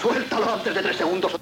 Suéltalo antes de 3 segundos.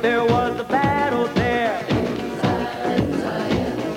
There was a battle there in Zaire.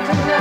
Together.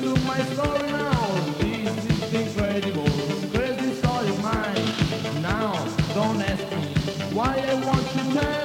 do my story now. This is incredible, crazy story of mine. Now, don't ask me why I want to tell.